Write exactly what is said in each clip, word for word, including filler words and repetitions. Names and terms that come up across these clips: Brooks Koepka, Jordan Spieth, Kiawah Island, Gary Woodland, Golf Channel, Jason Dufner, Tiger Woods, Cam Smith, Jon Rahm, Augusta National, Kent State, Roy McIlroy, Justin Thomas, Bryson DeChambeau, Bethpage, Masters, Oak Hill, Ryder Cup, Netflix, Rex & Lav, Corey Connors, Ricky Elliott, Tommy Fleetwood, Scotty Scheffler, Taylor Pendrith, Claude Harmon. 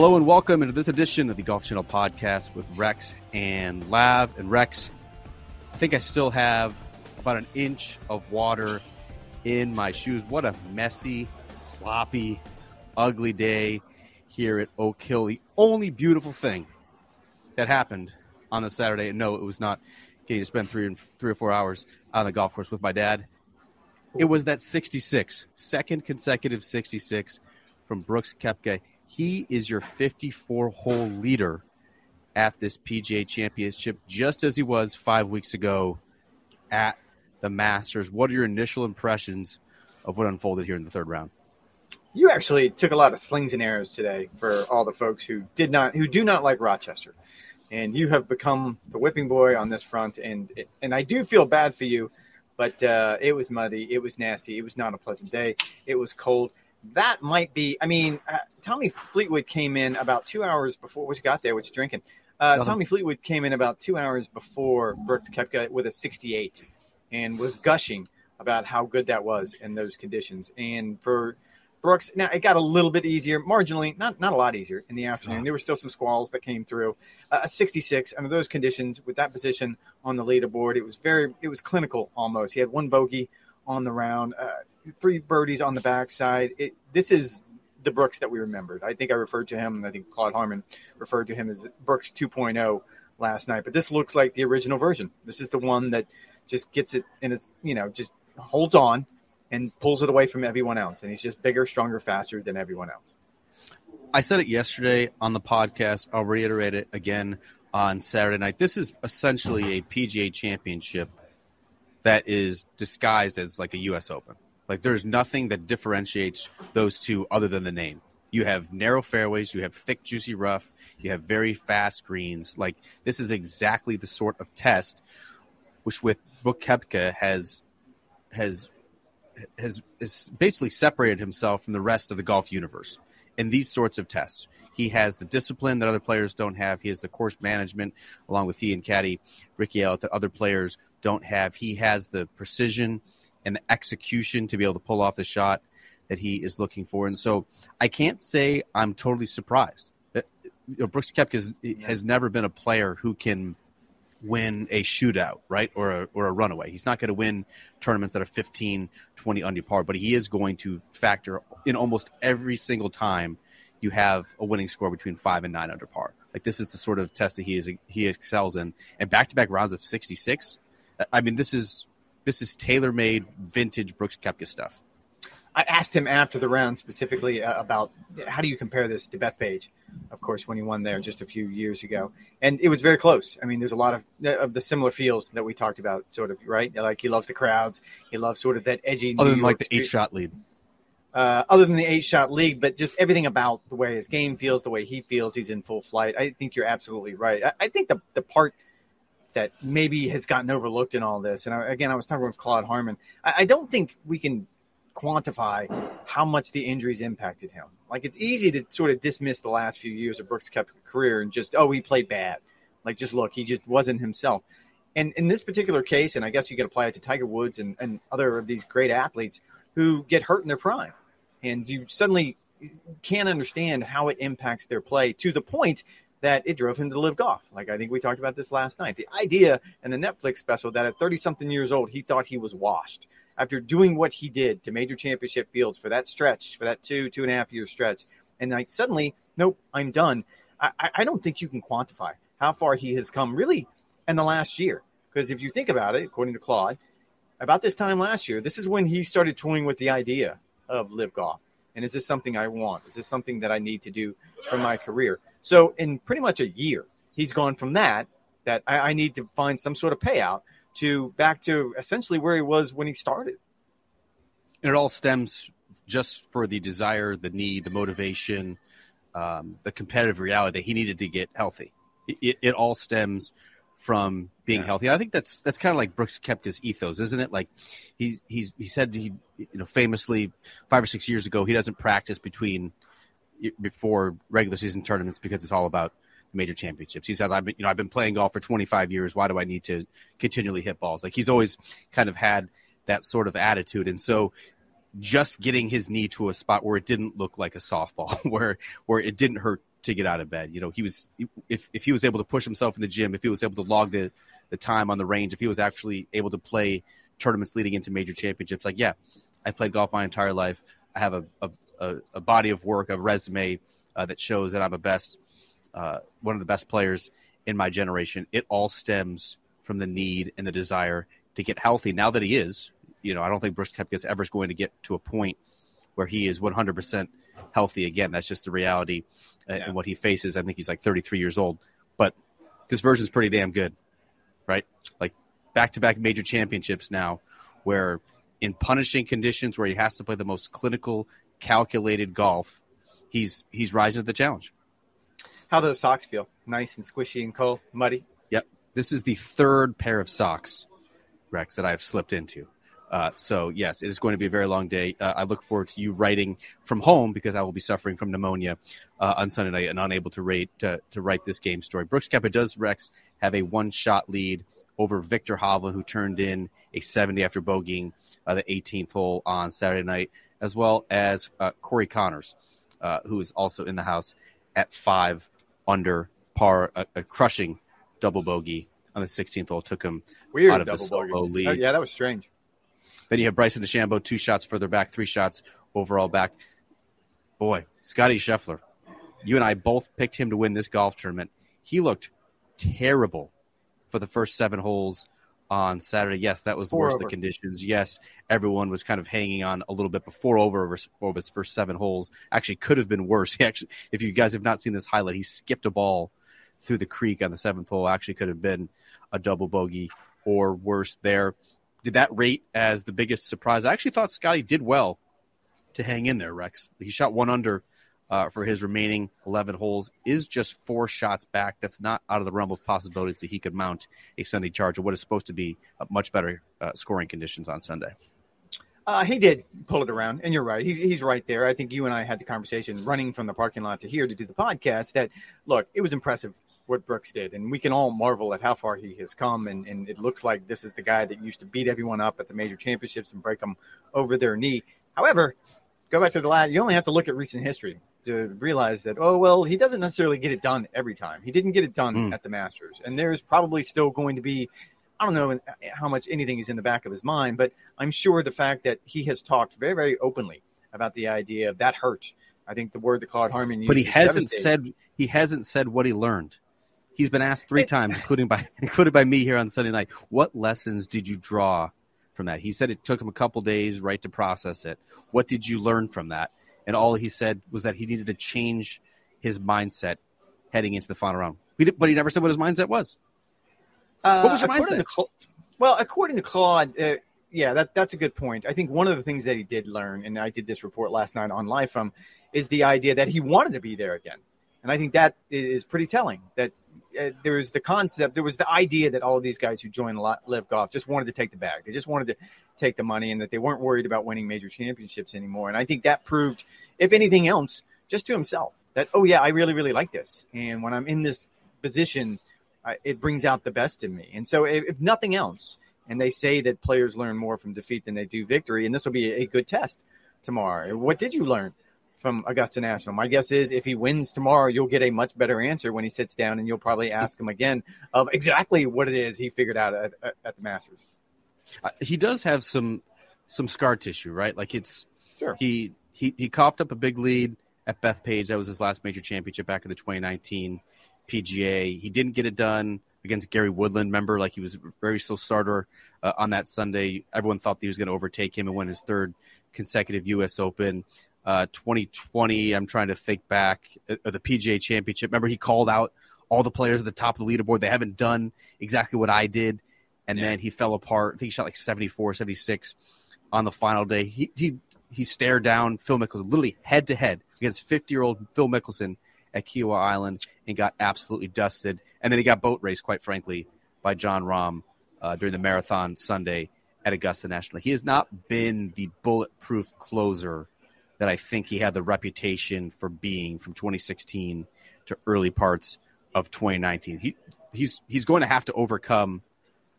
Hello and welcome into this edition of the Golf Channel podcast with Rex and Lav. And Rex, I think I still have about an inch of water in my shoes. What a messy, sloppy, ugly day here at Oak Hill. The only beautiful thing that happened on the Saturday, and no, it was not getting to spend three and three or four hours on the golf course with my dad. It was that sixty-six, second consecutive sixty-six from Brooks Koepka. He is your fifty-four hole leader at this P G A Championship, just as he was five weeks ago at the Masters. What are your initial impressions of what unfolded here in the third round? You actually took a lot of slings and arrows today for all the folks who did not, who do not like Rochester, and you have become the whipping boy on this front. And and I do feel bad for you, but uh, it was muddy, it was nasty, it was not a pleasant day, it was cold. That might be. I mean, uh, Tommy Fleetwood came in about two hours before. What you got there? What you drinking? Uh, Tommy Fleetwood came in about two hours before Brooks Koepka with a sixty-eight, and was gushing about how good that was in those conditions. And for Brooks, now it got a little bit easier, marginally, not not a lot easier in the afternoon. There were still some squalls that came through. Uh, a sixty-six under those conditions with that position on the leaderboard, it was very, it was clinical almost. He had one bogey on the round. Uh, Three birdies on the backside. It, this is the Brooks that we remembered. I think I referred to him, and I think Claude Harmon referred to him as Brooks two point oh last night. But this looks like the original version. This is the one that just gets it, and it's, you know, just holds on and pulls it away from everyone else. And he's just bigger, stronger, faster than everyone else. I said it yesterday on the podcast. I'll reiterate it again on Saturday night. This is essentially a P G A Championship that is disguised as like a U S Open. Like, there's nothing that differentiates those two other than the name. You have narrow fairways. You have thick, juicy rough. You have very fast greens. Like, this is exactly the sort of test which with Brooks Koepka has, has, has, has basically separated himself from the rest of the golf universe in these sorts of tests. He has the discipline that other players don't have. He has the course management, along with he and caddy Ricky Elliott, that other players don't have. He has the precision and the execution to be able to pull off the shot that he is looking for. And so I can't say I'm totally surprised. You know, Brooks Koepka has, has never been a player who can win a shootout, right, or a, or a runaway. He's not going to win tournaments that are fifteen, twenty under par, but he is going to factor in almost every single time you have a winning score between five and nine under par. Like, this is the sort of test that he is he excels in. And back-to-back rounds of sixty-six, I mean, this is – This is tailor-made, vintage Brooks Koepka stuff. I asked him after the round specifically uh, about how do you compare this to Bethpage, of course, when he won there just a few years ago. And it was very close. I mean, there's a lot of of the similar feels that we talked about, sort of, right? Like, he loves the crowds. He loves sort of that edgy New York. Other than, like, the eight-shot lead. Uh, other than the eight-shot lead, but just everything about the way his game feels, the way he feels, he's in full flight. I think you're absolutely right. I, I think the the part – that maybe has gotten overlooked in all this. And I, again, I was talking with Claude Harmon. I, I don't think we can quantify how much the injuries impacted him. Like, it's easy to sort of dismiss the last few years of Brooks Koepka's career and just, oh, he played bad. Like, just look, he just wasn't himself. And in this particular case, and I guess you could apply it to Tiger Woods and, and other of these great athletes who get hurt in their prime. And you suddenly can't understand how it impacts their play to the point that it drove him to live golf. Like, I think we talked about this last night. The idea in the Netflix special that at thirty-something years old, he thought he was washed. After doing what he did to major championship fields for that stretch, for that two, two-and-a-half-year stretch, and like suddenly, nope, I'm done. I, I don't think you can quantify how far he has come really in the last year. Because if you think about it, according to Claude, about this time last year, this is when he started toying with the idea of live golf. And is this something I want? Is this something that I need to do for my career? So in pretty much a year, he's gone from that, that I, I need to find some sort of payout, to back to essentially where he was when he started. And it all stems just for the desire, the need, the motivation, um, the competitive reality that he needed to get healthy. It, it, it all stems from being yeah. healthy. I think that's that's kind of like Brooks Koepka's ethos, isn't it? Like, he's he's he said he you know famously five or six years ago he doesn't practice between before regular season tournaments because it's all about major championships. He said, I've been, you know, I've been playing golf for twenty-five years. Why do I need to continually hit balls? Like, he's always kind of had that sort of attitude. And so just getting his knee to a spot where it didn't look like a softball, where, where it didn't hurt to get out of bed. You know, he was, if if he was able to push himself in the gym, if he was able to log the, the time on the range, if he was actually able to play tournaments leading into major championships, like, yeah, I played golf my entire life. I have a a, a, a body of work, a resume uh, that shows that I'm a best, uh, one of the best players in my generation. It all stems from the need and the desire to get healthy. Now that he is, you know, I don't think Brooks Koepka is ever going to get to a point where he is one hundred percent healthy again. That's just the reality uh, yeah. and what he faces. I think he's like thirty-three years old, but this version is pretty damn good, right? Like back-to-back major championships now, where in punishing conditions where he has to play the most clinical, calculated golf, he's he's rising to the challenge. How those socks feel? Nice and squishy and cold, muddy. Yep. This is the third pair of socks, Rex, that I've slipped into. Uh, so, yes, it is going to be a very long day. Uh, I look forward to you writing from home because I will be suffering from pneumonia uh, on Sunday night and unable to, rate, uh, to write this game story. Brooks Koepka does, Rex, have a one-shot lead over Victor Hovland, who turned in a seventy after bogeying uh, the eighteenth hole on Saturday night, as well as uh, Corey Connors, uh, who is also in the house at five under par, a, a crushing double bogey on the sixteenth hole. Took him Weird out of the solo bogey. lead. That, yeah, that was strange. Then you have Bryson DeChambeau, two shots further back, three shots overall back. Boy, Scotty Scheffler, you and I both picked him to win this golf tournament. He looked terrible for the first seven holes on Saturday. Yes, that was the worst of the conditions. Yes, everyone was kind of hanging on a little bit before over over, over his first seven holes. Actually, could have been worse. He actually, if you guys have not seen this highlight, he skipped a ball through the creek on the seventh hole. Actually could have been a double bogey or worse there. Did that rate as the biggest surprise? I actually thought Scotty did well to hang in there, Rex. He shot one under uh, for his remaining eleven holes, is just four shots back. That's not out of the realm of possibility that he could mount a Sunday charge of what is supposed to be much better uh, scoring conditions on Sunday. Uh, he did pull it around, and you're right. He, he's right there. I think you and I had the conversation running from the parking lot to here to do the podcast that, look, it was impressive what Brooks did, and we can all marvel at how far he has come, and, and it looks like this is the guy that used to beat everyone up at the major championships and break them over their knee. However, go back to the last, you only have to look at recent history to realize that, oh, well, he doesn't necessarily get it done every time. He didn't get it done mm. at the Masters, and there's probably still going to be, I don't know how much anything is in the back of his mind, but I'm sure the fact that he has talked very, very openly about the idea of that hurt. I think the word that Claude Harmon used, but he hasn't said he hasn't said what he learned. He's been asked three times, including by included by me here on Sunday night, what lessons did you draw from that? He said it took him a couple days, right, to process it. What did you learn from that? And all he said was that he needed to change his mindset heading into the final round. But he never said what his mindset was. Uh, what was your mindset? To, well, according to Claude, uh, yeah, that, that's a good point. I think one of the things that he did learn, and I did this report last night on Live From, is the idea that he wanted to be there again. And I think that is pretty telling that uh, there was the concept, there was the idea that all of these guys who joined Live Golf just wanted to take the bag. They just wanted to take the money and that they weren't worried about winning major championships anymore. And I think that proved, if anything else, just to himself that, oh, yeah, I really, really like this. And when I'm in this position, I, it brings out the best in me. And so if, if nothing else, and they say that players learn more from defeat than they do victory, and this will be a good test tomorrow. What did you learn from Augusta National? My guess is if he wins tomorrow, you'll get a much better answer when he sits down, and you'll probably ask him again of exactly what it is he figured out at, at the Masters. Uh, he does have some some scar tissue, right? Like it's sure. he, he he coughed up a big lead at Bethpage. That was his last major championship back in the twenty nineteen P G A. He didn't get it done against Gary Woodland. Remember, like he was a very slow starter uh, on that Sunday. Everyone thought that he was going to overtake him and win his third consecutive U S Open. Uh, twenty twenty, I'm trying to think back, uh, the P G A Championship. Remember, he called out all the players at the top of the leaderboard. They haven't done exactly what I did. And yeah. then he fell apart. I think he shot like seventy-four, seventy-six on the final day. He he he stared down Phil Mickelson, literally head-to-head against fifty-year-old Phil Mickelson at Kiawah Island and got absolutely dusted. And then he got boat raced, quite frankly, by Jon Rahm uh, during the marathon Sunday at Augusta National. He has not been the bulletproof closer that I think he had the reputation for being from twenty sixteen to early parts of twenty nineteen. He he's he's going to have to overcome,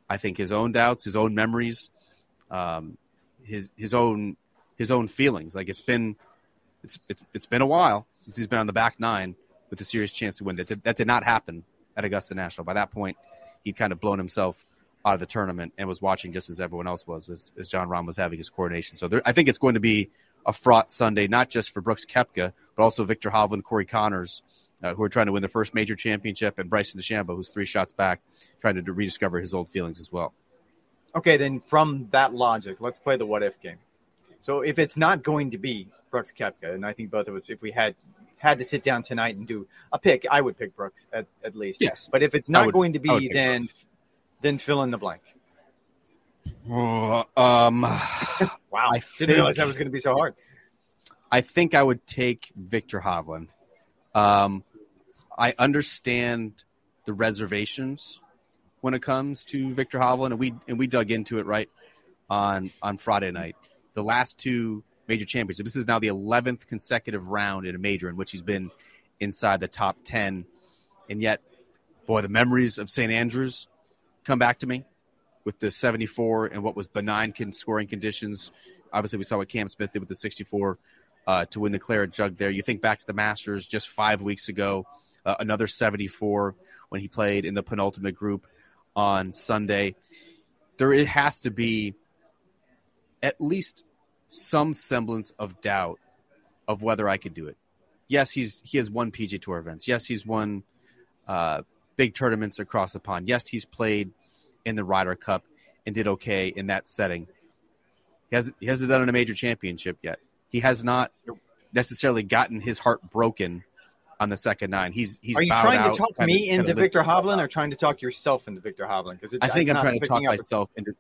I think, his own doubts, his own memories, um, his his own his own feelings. Like it's been it's it's, it's been a while since he's been on the back nine with a serious chance to win. That did, that did not happen at Augusta National. By that point, he'd kind of blown himself out of the tournament and was watching just as everyone else was, as, as Jon Rahm was having his coronation. So there, I think it's going to be a fraught Sunday, not just for Brooks Koepka, but also Victor Hovland, Corey Connors, uh, who are trying to win their first major championship, and Bryson DeChambeau, who's three shots back, trying to, to rediscover his old feelings as well. Okay, then from that logic, let's play the what-if game. So if it's not going to be Brooks Koepka, and I think both of us, if we had had to sit down tonight and do a pick, I would pick Brooks at, at least. Yes. But if it's not would, going to be, then Brooks. Then fill in the blank. Uh, um, wow, I didn't think, realize that was going to be so hard. I think I would take Victor Hovland. Um, I understand the reservations when it comes to Victor Hovland, and we and we dug into it right on on Friday night. The last two major championships. This is now the eleventh consecutive round in a major in which he's been inside the top ten, and yet, boy, the memories of Saint Andrews come back to me with the seventy-four and what was benign con- scoring conditions. Obviously, we saw what Cam Smith did with the sixty-four uh, to win the Claret Jug there. You think back to the Masters just five weeks ago, uh, another seventy-four when he played in the penultimate group on Sunday. There it has to be at least some semblance of doubt of whether I could do it. Yes, he's he has won P G A Tour events. Yes, he's won uh, big tournaments across the pond. Yes, he's played in the Ryder Cup and did okay in that setting. He hasn't, he hasn't done it in a major championship yet. He has not necessarily gotten his heart broken on the second nine. He's he's. Are you trying out, to talk kind me of, into kind of Victor Hovland or trying to talk yourself into Victor Hovland? Because I think I'm, I'm trying to talk myself a... into.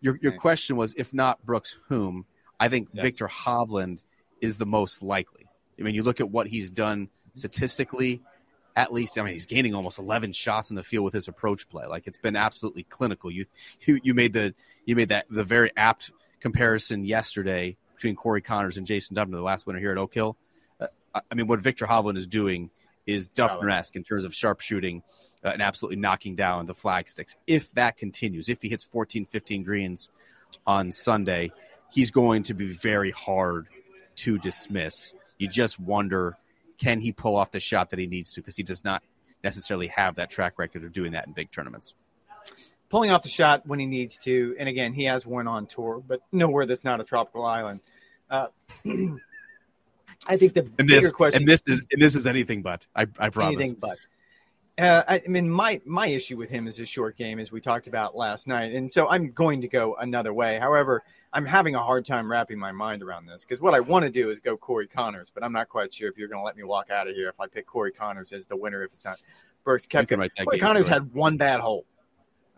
Your your okay. question was, if not Brooks, whom? I think yes. Victor Hovland is the most likely. I mean, you look at what he's done statistically. At least, I mean, he's gaining almost eleven shots in the field with his approach play. Like, it's been absolutely clinical. You, you, you made the you made that the very apt comparison yesterday between Corey Connors and Jason Dufner, the last winner here at Oak Hill. Uh, I mean, what Victor Hovland is doing is Dufner-esque in terms of sharpshooting uh, and absolutely knocking down the flag sticks. If that continues, if he hits fourteen, fifteen greens on Sunday, he's going to be very hard to dismiss. You just wonder, can he pull off the shot that he needs to? Because he does not necessarily have that track record of doing that in big tournaments. Pulling off the shot when he needs to. And again, he has one on tour, but nowhere that's not a tropical island. Uh, I think the and bigger this, question. And this is and this is anything but. I, I promise. Anything but. Uh, I, I mean, my, my issue with him is his short game, as we talked about last night. And so I'm going to go another way. However, I'm having a hard time wrapping my mind around this because what I want to do is go Corey Connors, but I'm not quite sure if you're going to let me walk out of here if I pick Corey Connors as the winner, if it's not Brooks Koepka. Corey Connors had one bad hole.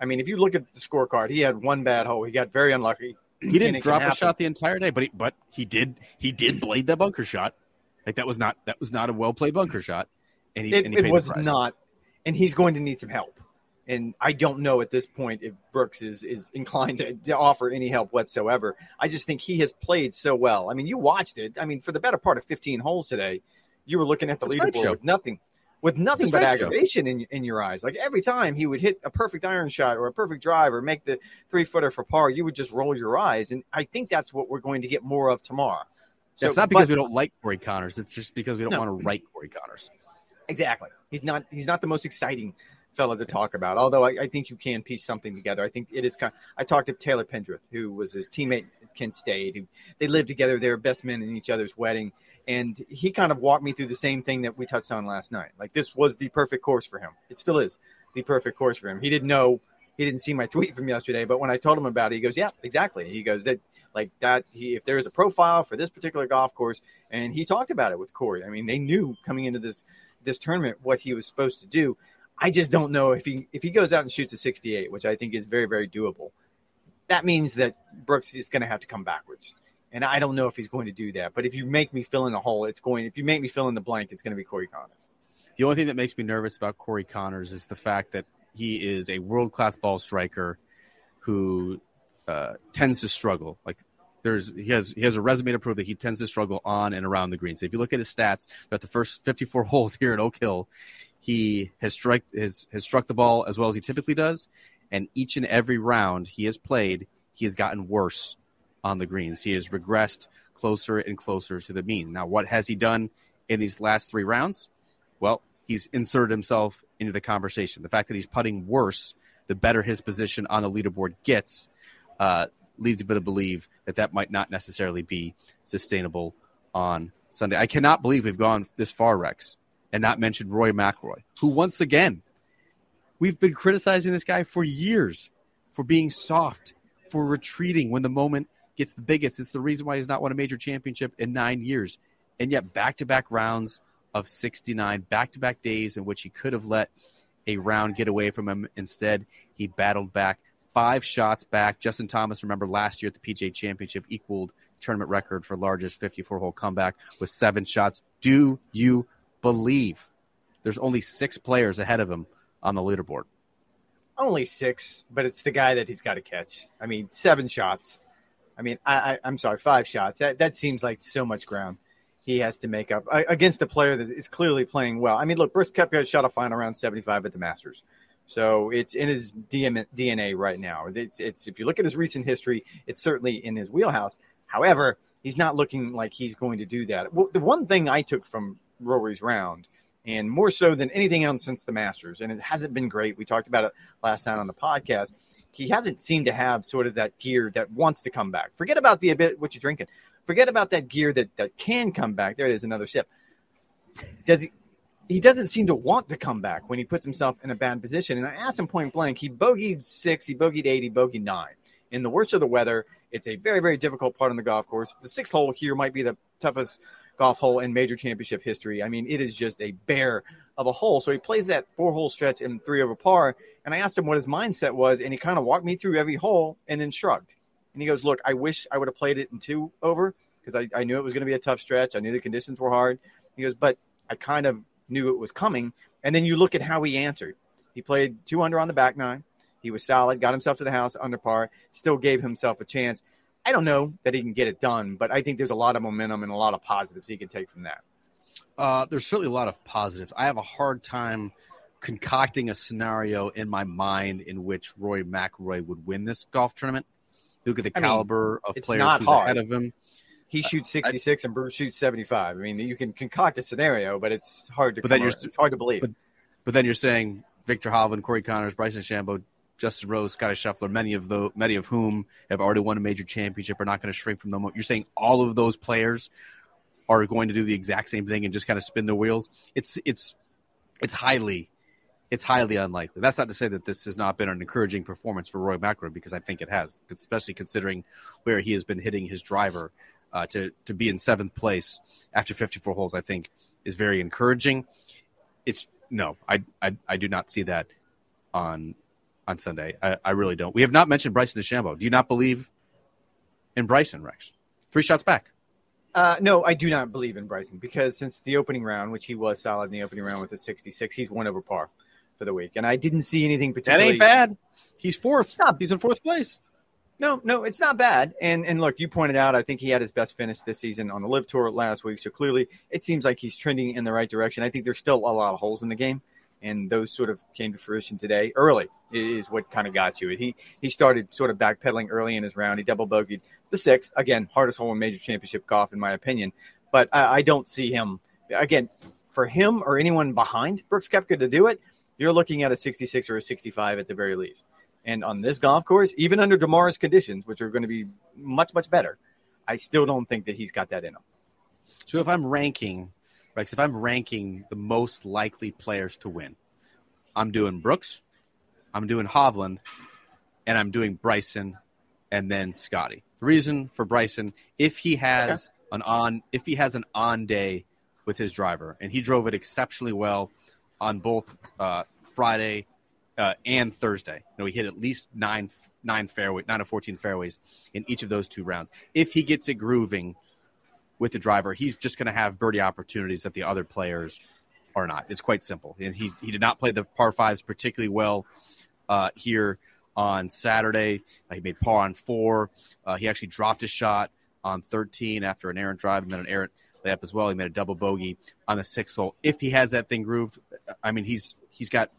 I mean, if you look at the scorecard, he had one bad hole. He got very unlucky. He didn't drop a shot the entire day, but he, but he did he did blade that bunker shot. Like that was not that was not a well played bunker shot, and he it, and he paid it was the price. Not. And he's going to need some help. And I don't know at this point if Brooks is is inclined to, to offer any help whatsoever. I just think he has played so well. I mean, you watched it. I mean, for the better part of fifteen holes today, you were looking at the leaderboard with nothing, with nothing but aggravation in, in your eyes. Like every time he would hit a perfect iron shot or a perfect drive or make the three-footer for par, you would just roll your eyes. And I think that's what we're going to get more of tomorrow. So, it's not because but, we don't like Corey Connors. It's just because we don't no. want to write Corey Connors. Exactly. He's not he's not the most exciting fella to talk about, although I, I think you can piece something together. I think it is kind of, I talked to Taylor Pendrith, who was his teammate at Kent State. Who, they lived together. They were best men in each other's wedding. And he kind of walked me through the same thing that we touched on last night. Like this was the perfect course for him. It still is the perfect course for him. He didn't know. He didn't see my tweet from yesterday, but when I told him about it, he goes, yeah, exactly. He goes that like that. He, if there is a profile for this particular golf course, and he talked about it with Corey. I mean, they knew coming into this, this tournament, what he was supposed to do. I just don't know if he, if he goes out and shoots a sixty-eight, which I think is very, very doable. That means that Brooks is going to have to come backwards. And I don't know if he's going to do that, but if you make me fill in the hole, it's going, if you make me fill in the blank, it's going to be Corey Connors. The only thing that makes me nervous about Corey Connors is the fact that he is a world-class ball striker who uh, tends to struggle. Like there's, he has, he has a resume to prove that he tends to struggle on and around the green. So if you look at his stats, at the first fifty-four holes here at Oak Hill, he has struck, has, has struck the ball as well as he typically does. And each and every round he has played, he has gotten worse on the greens. He has regressed closer and closer to the mean. Now, what has he done in these last three rounds? Well, he's inserted himself into the conversation. The fact that he's putting worse, the better his position on the leaderboard gets, uh, leads me to believe that that might not necessarily be sustainable on Sunday. I cannot believe we've gone this far, Rex, and not mentioned Roy McIlroy, who once again, we've been criticizing this guy for years for being soft, for retreating when the moment gets the biggest. It's the reason why he's not won a major championship in nine years. And yet back-to-back rounds of sixty-nine, back-to-back days in which he could have let a round get away from him. Instead, he battled back, five shots back. Justin Thomas, remember, last year at the P G A Championship equaled tournament record for largest fifty-four hole comeback with seven shots. Do you believe there's only six players ahead of him on the leaderboard? Only six, but it's the guy that he's got to catch. I mean, seven shots. I mean, I, I, I'm sorry, five shots. That, that seems like so much ground he has to make up against a player that is clearly playing well. I mean, look, Brooks Koepka shot a final round seventy-five at the Masters. So it's in his D N A right now. It's, it's if you look at his recent history, it's certainly in his wheelhouse. However, he's not looking like he's going to do that. Well, the one thing I took from Rory's round, and more so than anything else since the Masters, and it hasn't been great. We talked about it last time on the podcast. He hasn't seemed to have sort of that gear that wants to come back. Forget about the bit what you're drinking. Forget about that gear that, that can come back. There it is, another sip. Does he, he doesn't seem to want to come back when he puts himself in a bad position. And I asked him point blank, he bogeyed six, he bogeyed eight, he bogeyed nine. In the worst of the weather, it's a very, very difficult part on the golf course. The sixth hole here might be the toughest golf hole in major championship history. I mean, it is just a bear of a hole. So he plays that four-hole stretch in three over par, and I asked him what his mindset was, and he kind of walked me through every hole and then shrugged. And he goes, look, I wish I would have played it in two over because I, I knew it was going to be a tough stretch. I knew the conditions were hard. He goes, but I kind of knew it was coming. And then you look at how he answered. He played two under on the back nine. He was solid, got himself to the house under par, still gave himself a chance. I don't know that he can get it done, but I think there's a lot of momentum and a lot of positives he can take from that. Uh, there's certainly a lot of positives. I have a hard time concocting a scenario in my mind in which Roy McIlroy would win this golf tournament. Look at the I caliber mean, of players who's hard. ahead of him. He shoots sixty-six I, and Bruce shoots seventy-five. I mean, you can concoct a scenario, but it's hard to but then you're, it's hard to believe. But, but then you're saying Victor Hovland, Corey Connors, Bryson DeChambeau, Justin Rose, Scotty Scheffler, many of the many of whom have already won a major championship, are not going to shrink from them. You're saying all of those players are going to do the exact same thing and just kind of spin their wheels. It's it's it's highly it's highly unlikely. That's not to say that this has not been an encouraging performance for Roy McIlroy, because I think it has, especially considering where he has been hitting his driver. Uh, to to be in seventh place after fifty-four holes, I think, is very encouraging. It's no, I I, I do not see that on. On Sunday, I, I really don't. We have not mentioned Bryson DeChambeau. Do you not believe in Bryson, Rex? Three shots back. Uh, no, I do not believe in Bryson because since the opening round, which he was solid in the opening round with a sixty-six, he's one over par for the week. And I didn't see anything particularly. That ain't bad. He's fourth. Stop. He's in fourth place. No, no, it's not bad. And and look, you pointed out, I think he had his best finish this season on the Live Tour last week. So clearly it seems like he's trending in the right direction. I think there's still a lot of holes in the game. And those sort of came to fruition today. Early is what kind of got you. He he started sort of backpedaling early in his round. He double bogeyed the sixth. Again, hardest hole in major championship golf, in my opinion. But I, I don't see him, again, for him or anyone behind Brooks Koepka to do it, you're looking at a sixty-six or a sixty-five at the very least. And on this golf course, even under DeMar's conditions, which are going to be much, much better, I still don't think that he's got that in him. So if I'm ranking... Right, if I'm ranking the most likely players to win, I'm doing Brooks, I'm doing Hovland, and I'm doing Bryson, and then Scotty. The reason for Bryson, if he has okay. an on, if he has an on day with his driver, and he drove it exceptionally well on both uh, Friday uh, and Thursday. You know, he hit at least nine nine fairway, nine of fourteen fairways in each of those two rounds. If he gets it grooving with the driver, he's just going to have birdie opportunities that the other players are not. It's quite simple. And he he did not play the par fives particularly well uh, here on Saturday. Uh, he made par on four. Uh, he actually dropped a shot on thirteen after an errant drive and then an errant layup as well. He made a double bogey on the sixth hole. If he has that thing grooved, I mean, he's he's got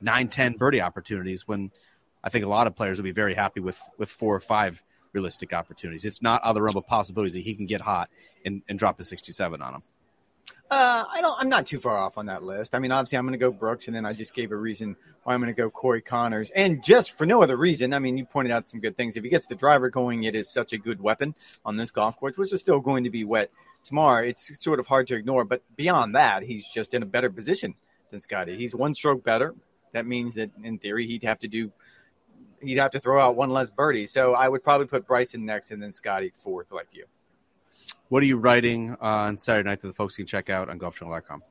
nine, ten birdie opportunities when I think a lot of players will be very happy with with four or five realistic opportunities. It's not out of the realm of possibilities that he can get hot and, and drop a sixty-seven on him. Uh, I don't. I'm not too far off on that list. I mean, obviously, I'm going to go Brooks, and then I just gave a reason why I'm going to go Corey Connors, and just for no other reason. I mean, you pointed out some good things. If he gets the driver going, it is such a good weapon on this golf course, which is still going to be wet tomorrow. It's sort of hard to ignore. But beyond that, he's just in a better position than Scotty. He's one stroke better. That means that in theory, he'd have to do. He'd have to throw out one less birdie. So I would probably put Bryson next, and then Scotty fourth, like you. What are you writing on Saturday night that the folks can check out on golf channel dot com?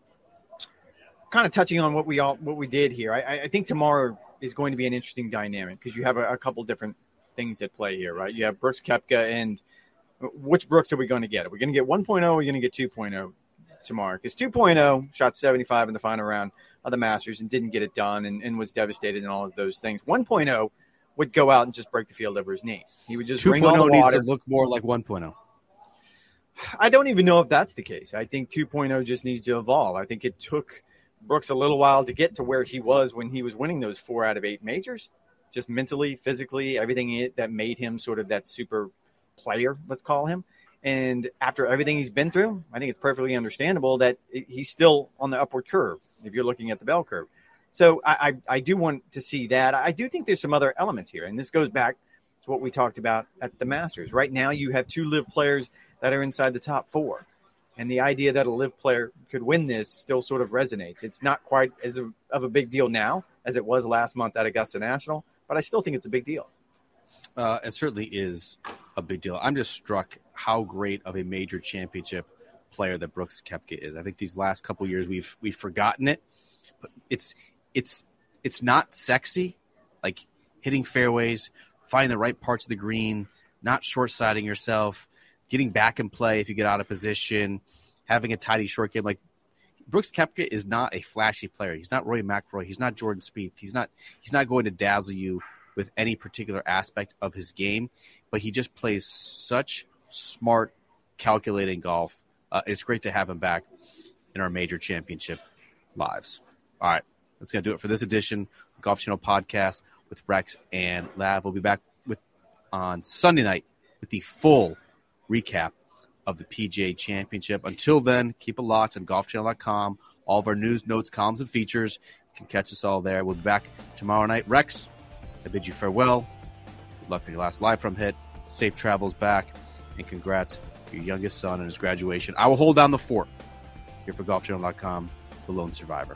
Kind of touching on what we all what we did here. I, I think tomorrow is going to be an interesting dynamic because you have a, a couple different things at play here, right? You have Brooks Koepka, and which Brooks are we going to get? Are we going to get one point oh or are we going to get two point oh tomorrow? Because two point oh shot seventy-five in the final round of the Masters and didn't get it done and, and was devastated and all of those things. one point oh would go out and just break the field over his knee. He would just wring all the water. two point oh needs to look more like one point oh. I don't even know if that's the case. I think two point oh just needs to evolve. I think it took Brooks a little while to get to where he was when he was winning those four out of eight majors, just mentally, physically, everything that made him sort of that super player, let's call him. And after everything he's been through, I think it's perfectly understandable that he's still on the upward curve if you're looking at the bell curve. So I, I, I do want to see that. I do think there's some other elements here, and this goes back to what we talked about at the Masters. Right now you have two live players that are inside the top four. And the idea that a live player could win this still sort of resonates. It's not quite as a, of a big deal now as it was last month at Augusta National, but I still think it's a big deal. Uh, it certainly is a big deal. I'm just struck how great of a major championship player that Brooks Koepka is. I think these last couple of years we've we've forgotten it, but it's it's it's not sexy, like hitting fairways, finding the right parts of the green, not short-siding yourself, getting back in play if you get out of position, having a tidy short game. Like Brooks Koepka is not a flashy player. He's not Roy McIlroy. He's not Jordan Spieth. He's not he's not going to dazzle you with any particular aspect of his game, but he just plays such smart, calculating golf. Uh, it's great to have him back in our major championship lives. All right, that's going to do it for this edition of Golf Channel Podcast with Rex and Lav. We'll be back with on Sunday night with the full recap of the P G A Championship. Until then, keep it locked on golf channel dot com. All of our news, notes, columns, and features. You can catch us all there. We'll be back tomorrow night. Rex, I bid you farewell. Good luck on your last live from hit. Safe travels back. And congrats to your youngest son on his graduation. I will hold down the fort here for golf channel dot com, the lone survivor.